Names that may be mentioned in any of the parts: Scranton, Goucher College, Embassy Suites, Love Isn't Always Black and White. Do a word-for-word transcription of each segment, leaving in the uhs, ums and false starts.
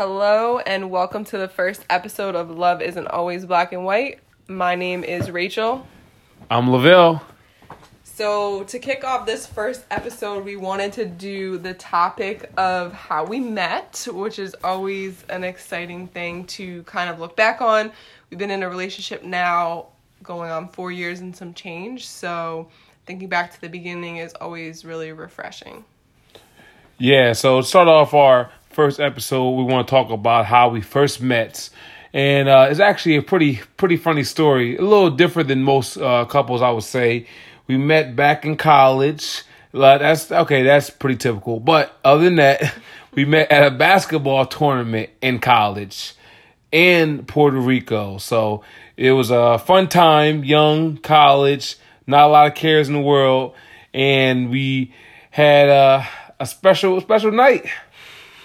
Hello and welcome to the first episode of Love Isn't Always Black and White. My name is Rachel. I'm LaVille. So to kick off this first episode, we wanted to do the topic of how we met, which is always an exciting thing to kind of look back on. We've been in a relationship now going on four years and some change, so thinking back to the beginning is always really refreshing. Yeah, so to start off our first episode, we want to talk about how we first met, and uh, it's actually a pretty pretty funny story, a little different than most uh, couples, I would say. We met back in college. That's okay, that's pretty typical, but other than that, we met at a basketball tournament in college in Puerto Rico, so it was a fun time, young, college, not a lot of cares in the world, and we had uh, a special special night.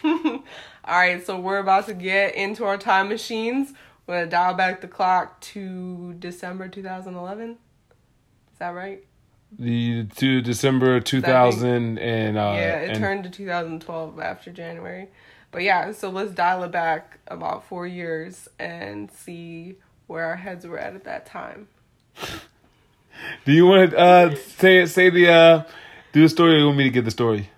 All right, so we're about to get into our time machines. We're going to dial back the clock to December two thousand eleven. Is that right? The, to December two thousand. And, uh, yeah, it and, turned to two thousand twelve after January. But yeah, so let's dial it back about four years and see where our heads were at at that time. Do you want to uh, say, say the, uh, do the story or do you want me to get the story?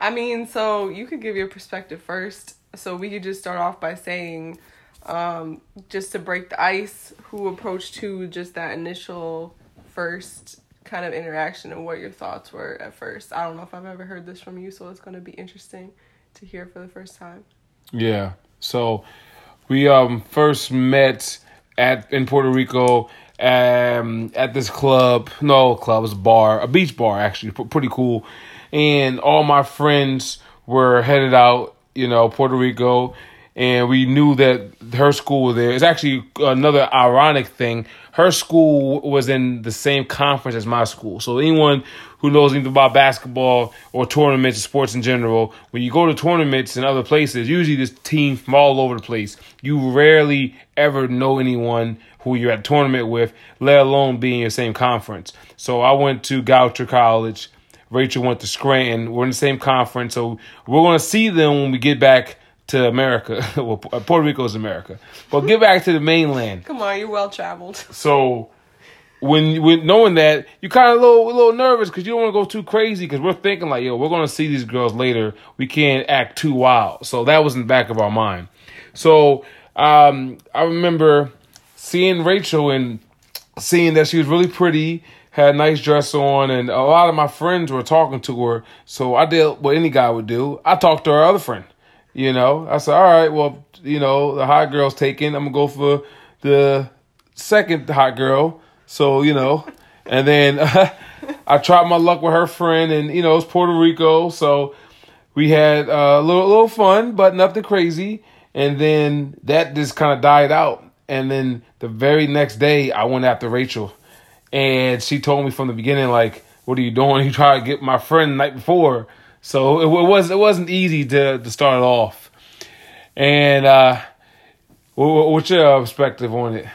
I mean, so you could give your perspective first. So we could just start off by saying, um, just to break the ice, who approached who, just that initial first kind of interaction and what your thoughts were at first. I don't know if I've ever heard this from you, so it's going to be interesting to hear for the first time. Yeah. So we um first met at in Puerto Rico um, at this club. No, club. It was a bar. A beach bar, actually. P- pretty cool. And all my friends were headed out, you know, Puerto Rico. And we knew that her school was there. It's actually another ironic thing. Her school was in the same conference as my school. So anyone who knows anything about basketball or tournaments, sports in general, when you go to tournaments in other places, usually there's teams from all over the place. You rarely ever know anyone who you're at a tournament with, let alone be in your same conference. So I went to Goucher College. Rachel went to Scranton. We're in the same conference, so we're going to see them when we get back to America. Well, Puerto Rico is America, but get back to the mainland. Come on, you're well-traveled. So when, when knowing that, you're kind of a little, a little nervous because you don't want to go too crazy because we're thinking like, yo, we're going to see these girls later. We can't act too wild. So that was in the back of our mind. So um, I remember seeing Rachel and seeing that she was really pretty, had a nice dress on, and a lot of my friends were talking to her. So I did what any guy would do. I talked to her other friend, you know. I said, all right, well, you know, the hot girl's taken. I'm going to go for the second hot girl. So, you know, and then uh, I tried my luck with her friend, and, you know, it's Puerto Rico. So we had uh, a little, little fun, but nothing crazy. And then that just kind of died out. And then the very next day, I went after Rachel. And she told me from the beginning, like, what are you doing? You tried to get my friend the night before. So it, it, was, it wasn't easy to, to start it off. And uh, what, what's your perspective on it?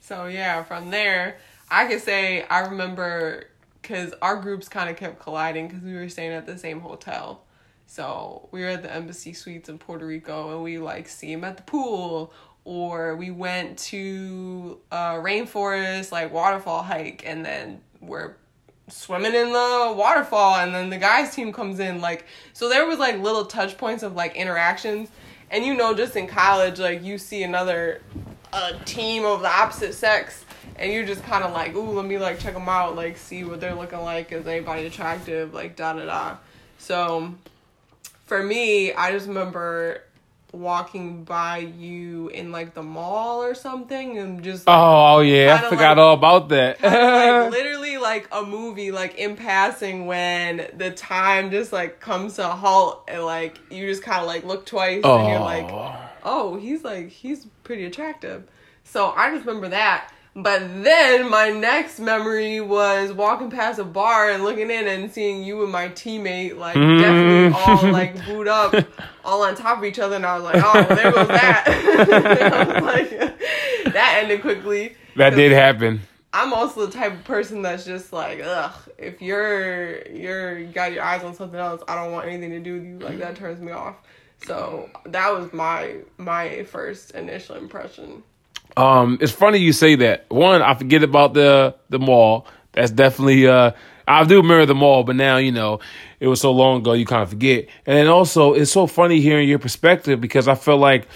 So, yeah, from there, I could say I remember because our groups kind of kept colliding because we were staying at the same hotel. So we were at the Embassy Suites in Puerto Rico, and we, like, see him at the pool, or we went to a rainforest, like, waterfall hike, and then we're swimming in the waterfall, and then the guys' team comes in, like, so there was, like, little touch points of, like, interactions, and, you know, just in college, like, you see another uh, team of the opposite sex, and you're just kind of like, ooh, let me, like, check them out, like, see what they're looking like, is anybody attractive, like, da-da-da. So, for me, I just remember walking by you in, like, the mall or something, and just like, oh yeah, I forgot like, all about that. Like, literally like a movie, like in passing, when the time just like comes to a halt, and like you just kind of like look twice, oh. And you're like, oh, he's like he's pretty attractive. So I just remember that. But then my next memory was walking past a bar and looking in and seeing you and my teammate, like, mm. definitely all, like, booed up, all on top of each other. And I was like, oh, there goes that. I was like, that ended quickly. That did happen. I'm also the type of person that's just like, ugh, if you're, you're, you got your eyes on something else, I don't want anything to do with you. Like, that turns me off. So that was my my first initial impression. Um, it's funny you say that. One, I forget about the the mall. That's definitely uh, I do remember the mall, but now you know it was so long ago you kind of forget. And then also, it's so funny hearing your perspective because I feel like.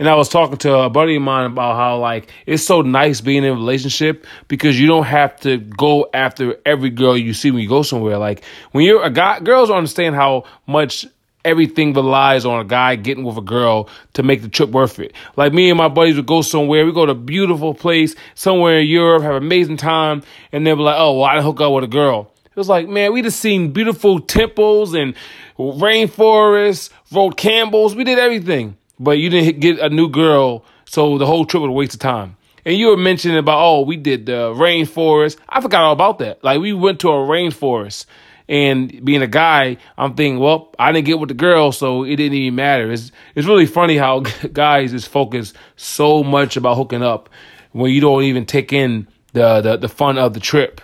And I was talking to a buddy of mine about how, like, it's so nice being in a relationship because you don't have to go after every girl you see when you go somewhere. Like, when you're a guy, girls don't understand how much everything relies on a guy getting with a girl to make the trip worth it. Like, me and my buddies would go somewhere. We go to a beautiful place somewhere in Europe, have an amazing time, and they'll be like, oh, well, I didn't hook up with a girl. It was like, man, we just seen beautiful temples and rainforests, rode camels. We did everything. But you didn't get a new girl, so the whole trip was a waste of time. And you were mentioning about, oh, we did the rainforest. I forgot all about that. Like, we went to a rainforest. And being a guy, I'm thinking, well, I didn't get with the girl, so it didn't even matter. It's it's really funny how guys just focus so much about hooking up when you don't even take in the, the, the fun of the trip.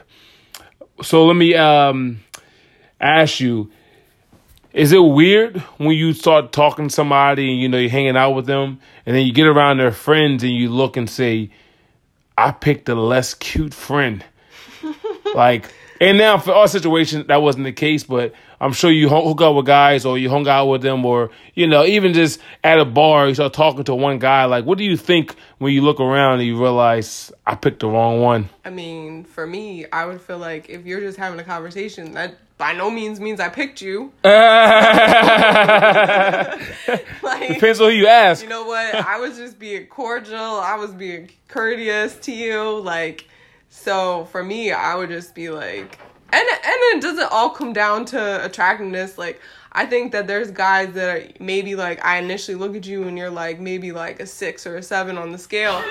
So let me um, ask you. Is it weird when you start talking to somebody and, you know, you're hanging out with them and then you get around their friends and you look and say, I picked a less cute friend? Like, and now for our situation, that wasn't the case, but I'm sure you hook up with guys or you hung out with them or, you know, even just at a bar, you start talking to one guy. Like, what do you think when you look around and you realize I picked the wrong one? I mean, for me, I would feel like if you're just having a conversation, that by no means means I picked you. Like, depends on who you ask. You know what? I was just being cordial. I was being courteous to you. Like, so for me, I would just be like, and and it doesn't all come down to attractiveness. Like, I think that there's guys that are maybe like, I initially look at you and you're like maybe like a six or a seven on the scale.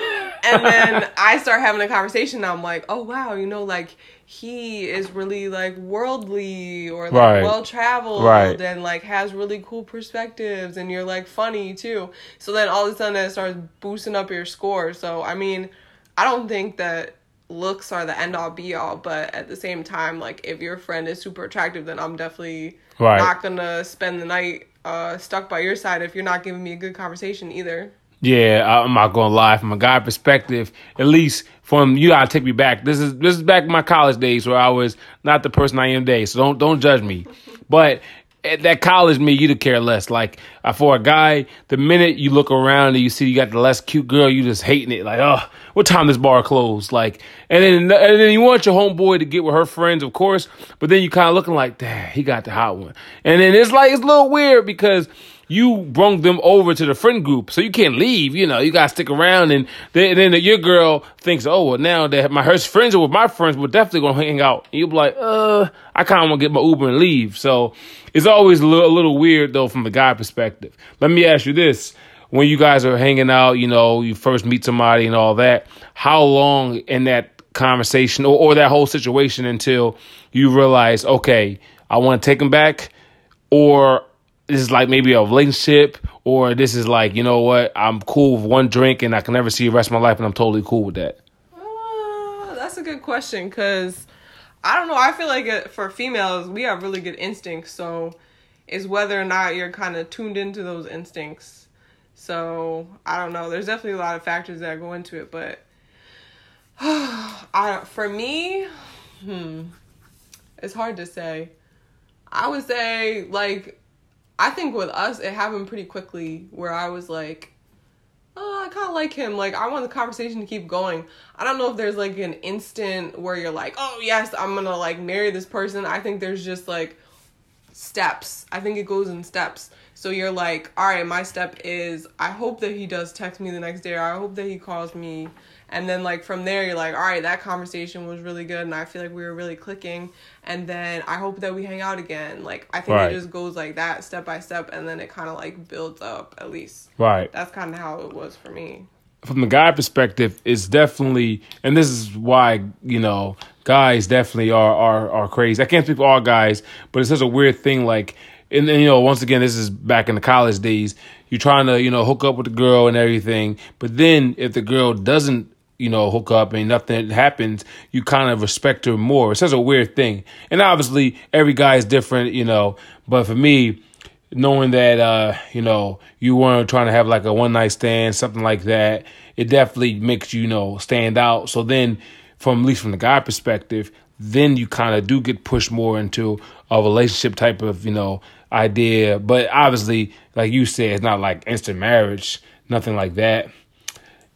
And then I start having a conversation and I'm like, oh, wow, you know, like, he is really like worldly or like right. well-traveled right. and like has really cool perspectives and you're like funny too. So then all of a sudden it starts boosting up your score. So, I mean, I don't think that looks are the end-all be-all, but at the same time, like, if your friend is super attractive, then I'm definitely right. not gonna spend the night uh, stuck by your side if you're not giving me a good conversation either. Yeah, I'm not gonna lie. From a guy perspective, at least from you, gotta take me back. This is this is back in my college days where I was not the person I am today. So don't don't judge me. But at that college me, you'd care less. Like for a guy, the minute you look around and you see you got the less cute girl, you just hating it. Like, oh, what time this bar closed? Like, and then and then you want your homeboy to get with her friends, of course. But then you kind of looking like, damn, he got the hot one. And then it's like it's a little weird because you brung them over to the friend group, so you can't leave. You know, you got to stick around. And then, then your girl thinks, oh, well, now that my her friends are with my friends, we're definitely going to hang out. And you'll be like, uh, I kind of want to get my Uber and leave. So it's always a little, a little weird, though, from the guy perspective. Let me ask you this. When you guys are hanging out, you know, you first meet somebody and all that, how long in that conversation or, or that whole situation until you realize, okay, I want to take them back, or this is like maybe a relationship, or this is like, you know what, I'm cool with one drink and I can never see the rest of my life and I'm totally cool with that? Uh, that's a good question because, I don't know, I feel like it, for females, we have really good instincts. So it's whether or not you're kind of tuned into those instincts. So I don't know. There's definitely a lot of factors that go into it. But I, for me, hmm, it's hard to say. I would say, like, I think with us, it happened pretty quickly where I was like, oh, I kind of like him. Like, I want the conversation to keep going. I don't know if there's, like, an instant where you're like, oh, yes, I'm going to, like, marry this person. I think there's just, like, steps. I think it goes in steps. So you're like, all right, my step is I hope that he does text me the next day, or I hope that he calls me. And then, like, from there, you're like, all right, that conversation was really good, and I feel like we were really clicking. And then I hope that we hang out again. Like, I think right. it just goes like that, step by step, and then it kind of, like, builds up, at least. Right. That's kind of how it was for me. From the guy perspective, it's definitely, and this is why, you know, guys definitely are, are, are crazy. I can't speak for all guys, but it's such a weird thing, like, and then, you know, once again, this is back in the college days. You're trying to, you know, hook up with the girl and everything. But then if the girl doesn't, you know, hook up and nothing happens, you kind of respect her more. It's such a weird thing. And obviously every guy is different, you know, but for me, knowing that, uh, you know, you weren't trying to have like a one night stand, something like that. It definitely makes you, you know, stand out. So then from at least from the guy perspective, then you kind of do get pushed more into a relationship type of, you know, idea. But obviously, like you said, it's not like instant marriage, nothing like that.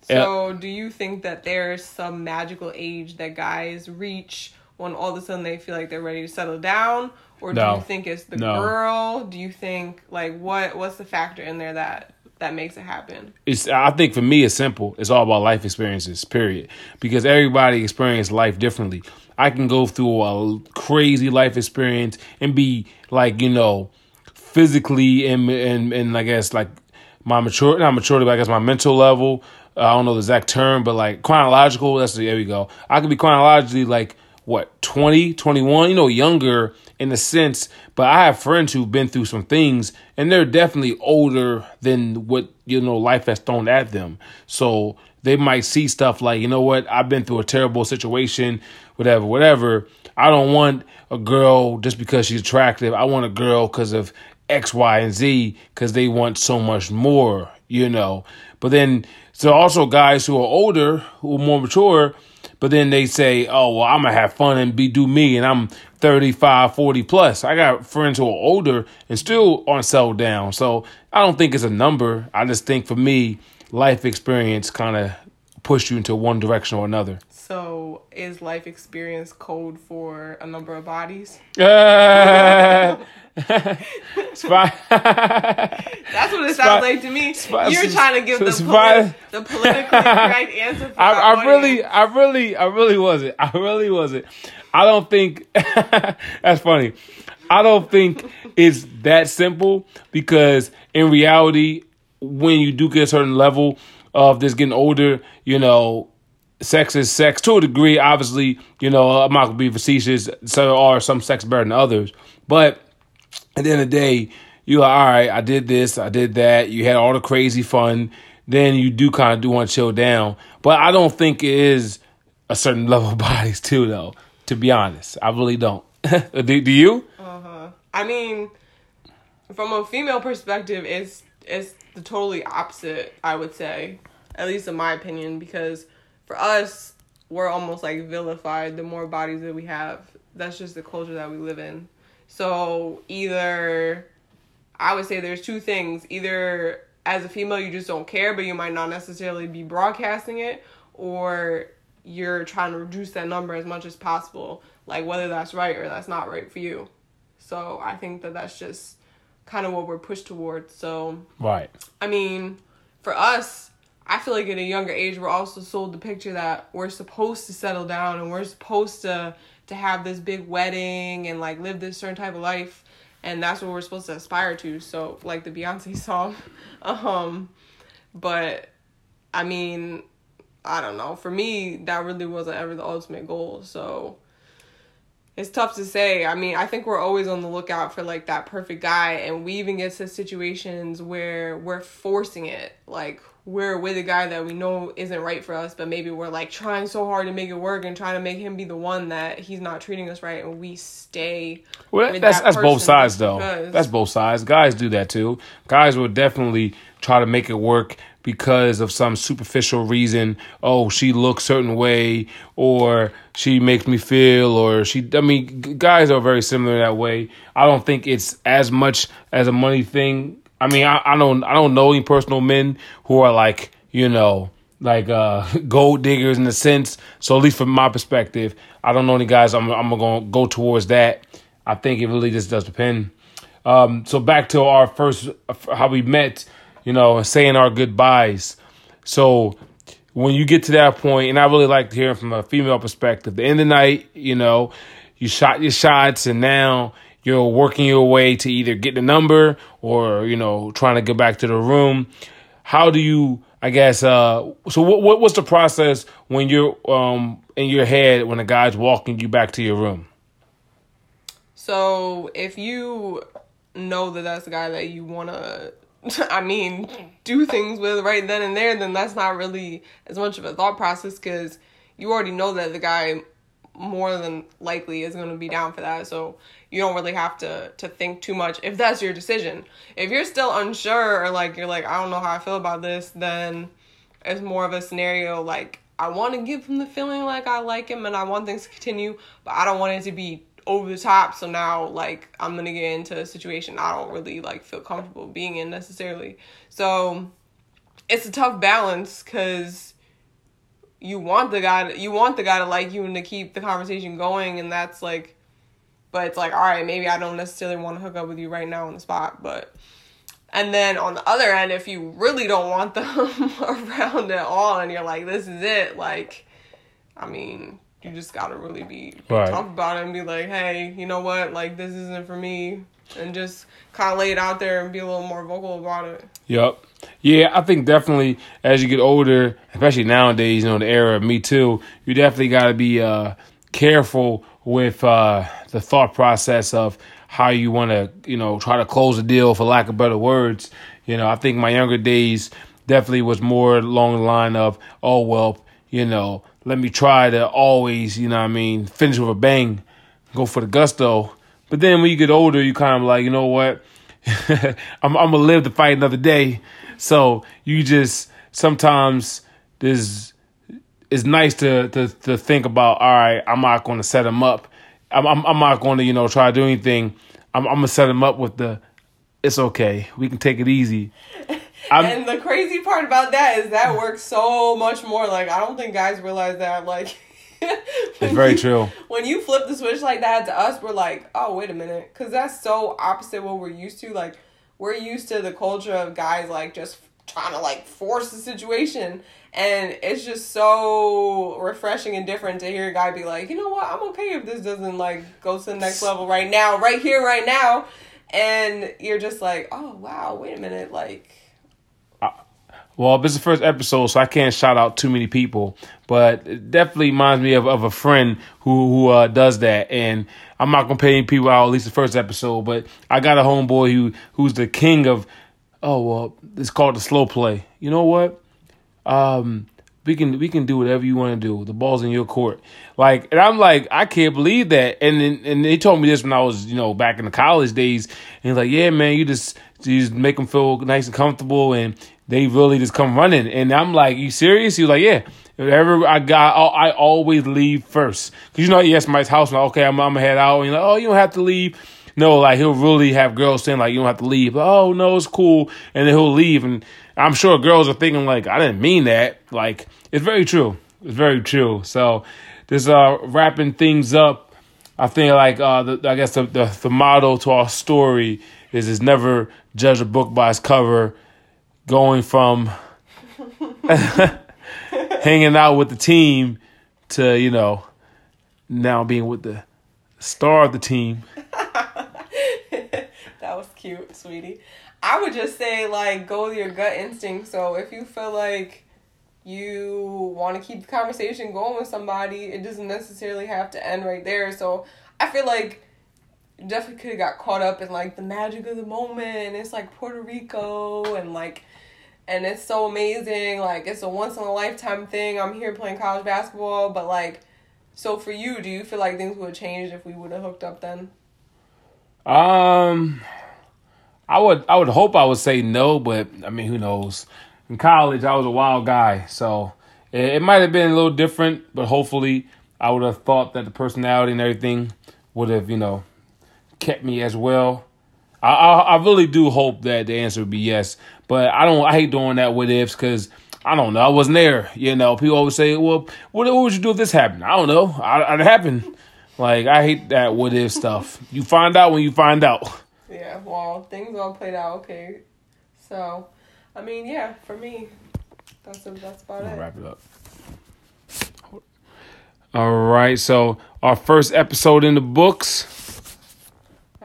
So do you think that there's some magical age that guys reach when all of a sudden they feel like they're ready to settle down? Or do no. you think it's the no. girl? Do you think, like, what what's the factor in there that, that makes it happen? It's I think for me, it's simple. It's all about life experiences, period. Because everybody experiences life differently. I can go through a crazy life experience and be, like, you know, physically and, and, and I guess, like, my maturity, not maturity, but I guess my mental level. I don't know the exact term, but, like, chronological. That's the, there we go. I could be chronologically, like, what, twenty, twenty-one, you know, younger in a sense. But I have friends who've been through some things, and they're definitely older than what, you know, life has thrown at them. So they might see stuff like, you know what, I've been through a terrible situation, whatever, whatever. I don't want a girl just because she's attractive. I want a girl because of X, Y, and Z, because they want so much more, you know. But then, so also guys who are older, who are more mature, but then they say, oh, well, I'm going to have fun and be do me. And I'm thirty-five, forty plus. I got friends who are older and still aren't settled down. So I don't think it's a number. I just think for me, life experience kind of pushed you into one direction or another. So is life experience code for a number of bodies? Uh, spy. That's what it spy. Sounds like to me. Spy. You're trying to give the, poli- the politically correct answer. For I, I really, I really, I really wasn't. I really wasn't. I don't think that's funny. I don't think it's that simple, because in reality, when you do get a certain level of just getting older, you know, sex is sex to a degree. Obviously, you know, I'm not going to be facetious. So there are some sex better than others. But at the end of the day, you're like, all right, I did this, I did that. You had all the crazy fun. Then you do kind of do want to chill down. But I don't think it is a certain level of bodies too, though, to be honest. I really don't. do, do you? Uh-huh. I mean, from a female perspective, it's it's the totally opposite, I would say, at least in my opinion, because for us, we're almost like vilified. The more bodies that we have, that's just the culture that we live in. So either, I would say there's two things. Either as a female, you just don't care, but you might not necessarily be broadcasting it, or you're trying to reduce that number as much as possible, like whether that's right or that's not right for you. So I think that that's just kind of what we're pushed towards. So, right. I mean, for us, I feel like at a younger age, we're also sold the picture that we're supposed to settle down and we're supposed to, to have this big wedding and, like, live this certain type of life. And that's what we're supposed to aspire to. So, like the Beyonce song. um, But, I mean, I don't know. For me, that really wasn't ever the ultimate goal. So, it's tough to say. I mean, I think we're always on the lookout for, like, that perfect guy. And we even get to situations where we're forcing it. Like, we're with a guy that we know isn't right for us, but maybe we're, like, trying so hard to make it work and trying to make him be the one that he's not treating us right, and we stay well, with that's, that that's person. That's both sides, though. That's both sides. Guys do that, too. Guys will definitely try to make it work because of some superficial reason. Oh, she looks certain way, or she makes me feel, or she... I mean, guys are very similar in that way. I don't think it's as much as a money thing. I mean, I, I don't I don't know any personal men who are like, you know, like uh, gold diggers in a sense. So at least from my perspective, I don't know any guys I'm I'm going to go towards that. I think it really just does depend. Um, so back to our first, how we met, you know, saying our goodbyes. So when you get to that point, and I really like hearing from a female perspective, the end of the night, you know, you shot your shots and now you're working your way to either get the number or, you know, trying to get back to the room. How do you, I guess, uh, so what, what what's the process when you're um, in your head when a guy's walking you back to your room? So if you know that that's the guy that you want to, I mean, do things with right then and there, then that's not really as much of a thought process because you already know that the guy more than likely is going to be down for that. So you don't really have to, to think too much if that's your decision. If you're still unsure or like you're like, I don't know how I feel about this, then it's more of a scenario like I want to give him the feeling like I like him and I want things to continue, but I don't want it to be over the top. So now like I'm going to get into a situation I don't really like feel comfortable being in necessarily. So it's a tough balance because you want the guy to, you want the guy to like you and to keep the conversation going, and that's like, but it's like, all right, maybe I don't necessarily want to hook up with you right now on the spot, but, and then on the other end, if you really don't want them around at all and you're like, this is it, like, I mean, you just gotta really be, right. talk about it and be like, hey, you know what, like, this isn't for me, and just kind of lay it out there and be a little more vocal about it. Yep. Yeah, I think definitely as you get older, especially nowadays, you know, the era of Me Too, you definitely got to be uh, careful with uh, the thought process of how you want to, you know, try to close the deal, for lack of better words. You know, I think my younger days definitely was more along the line of, oh, well, you know, let me try to always, you know what I mean, finish with a bang, go for the gusto. But then when you get older, you kind of like, you know what, I'm, I'm going to live to fight another day. So you just sometimes this it's nice to, to to think about, all right, I'm not going to set him up. I'm I'm, I'm not going to, you know, try to do anything. I'm, I'm going to set him up with the, it's okay, we can take it easy. I'm, and the crazy part about that is that works so much more. Like, I don't think guys realize that, like. It's very you, true. When you flip the switch like that to us, we're like, oh, wait a minute. Because that's so opposite what we're used to. Like, we're used to the culture of guys, like, just trying to, like, force the situation. And it's just so refreshing and different to hear a guy be like, you know what? I'm okay if this doesn't, like, go to the next level right now, right here, right now. And you're just like, oh, wow, wait a minute. Like, well, this is the first episode, so I can't shout out too many people, but it definitely reminds me of, of a friend who, who uh, does that. And I'm not going to pay any people out, at least the first episode, but I got a homeboy who who's the king of, oh, well, it's called the slow play. You know what? Um, we can we can do whatever you want to do. The ball's in your court. Like, and I'm like, I can't believe that. And then, and they told me this when I was, you know, back in the college days. And he's like, yeah, man, you just, you just make them feel nice and comfortable, and they really just come running. And I'm like, you serious? He was like, yeah. Whatever I got, I always leave first. Because, you know, he asked somebody's house, and like, okay, I'm, I'm going to head out. And you're like, oh, you don't have to leave. No, like, he'll really have girls saying, like, you don't have to leave. Like, oh, no, it's cool. And then he'll leave. And I'm sure girls are thinking, like, I didn't mean that. Like, it's very true. It's very true. So just uh, wrapping things up, I think, like, uh, the, I guess the, the, the motto to our story is, is never judge a book by its cover. Going from hanging out with the team to, you know, now being with the star of the team. That was cute, sweetie. I would just say, like, go with your gut instinct. So if you feel like you want to keep the conversation going with somebody, it doesn't necessarily have to end right there. So I feel like definitely could have got caught up in, like, the magic of the moment. And it's, like, Puerto Rico and, like, and it's so amazing. Like, it's a once-in-a-lifetime thing. I'm here playing college basketball. But, like, so for you, do you feel like things would have changed if we would have hooked up then? Um, I would I would hope I would say no, but, I mean, who knows? In college, I was a wild guy. So it, it might have been a little different, but hopefully I would have thought that the personality and everything would have, you know, kept me as well. I, I I really do hope that the answer would be yes, but I don't. I hate doing that what ifs because I don't know. I wasn't there. You know, people always say, "Well, what, what would you do if this happened?" I don't know. I, it happened. Like, I hate that what if stuff. You find out when you find out. Yeah. Well, things all played out okay. So, I mean, yeah. For me, that's that's about it. Wrap it up. All right. So our first episode in the books.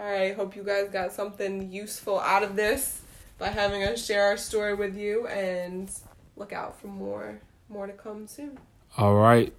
All right, hope you guys got something useful out of this by having us share our story with you, and look out for more, more to come soon. All right.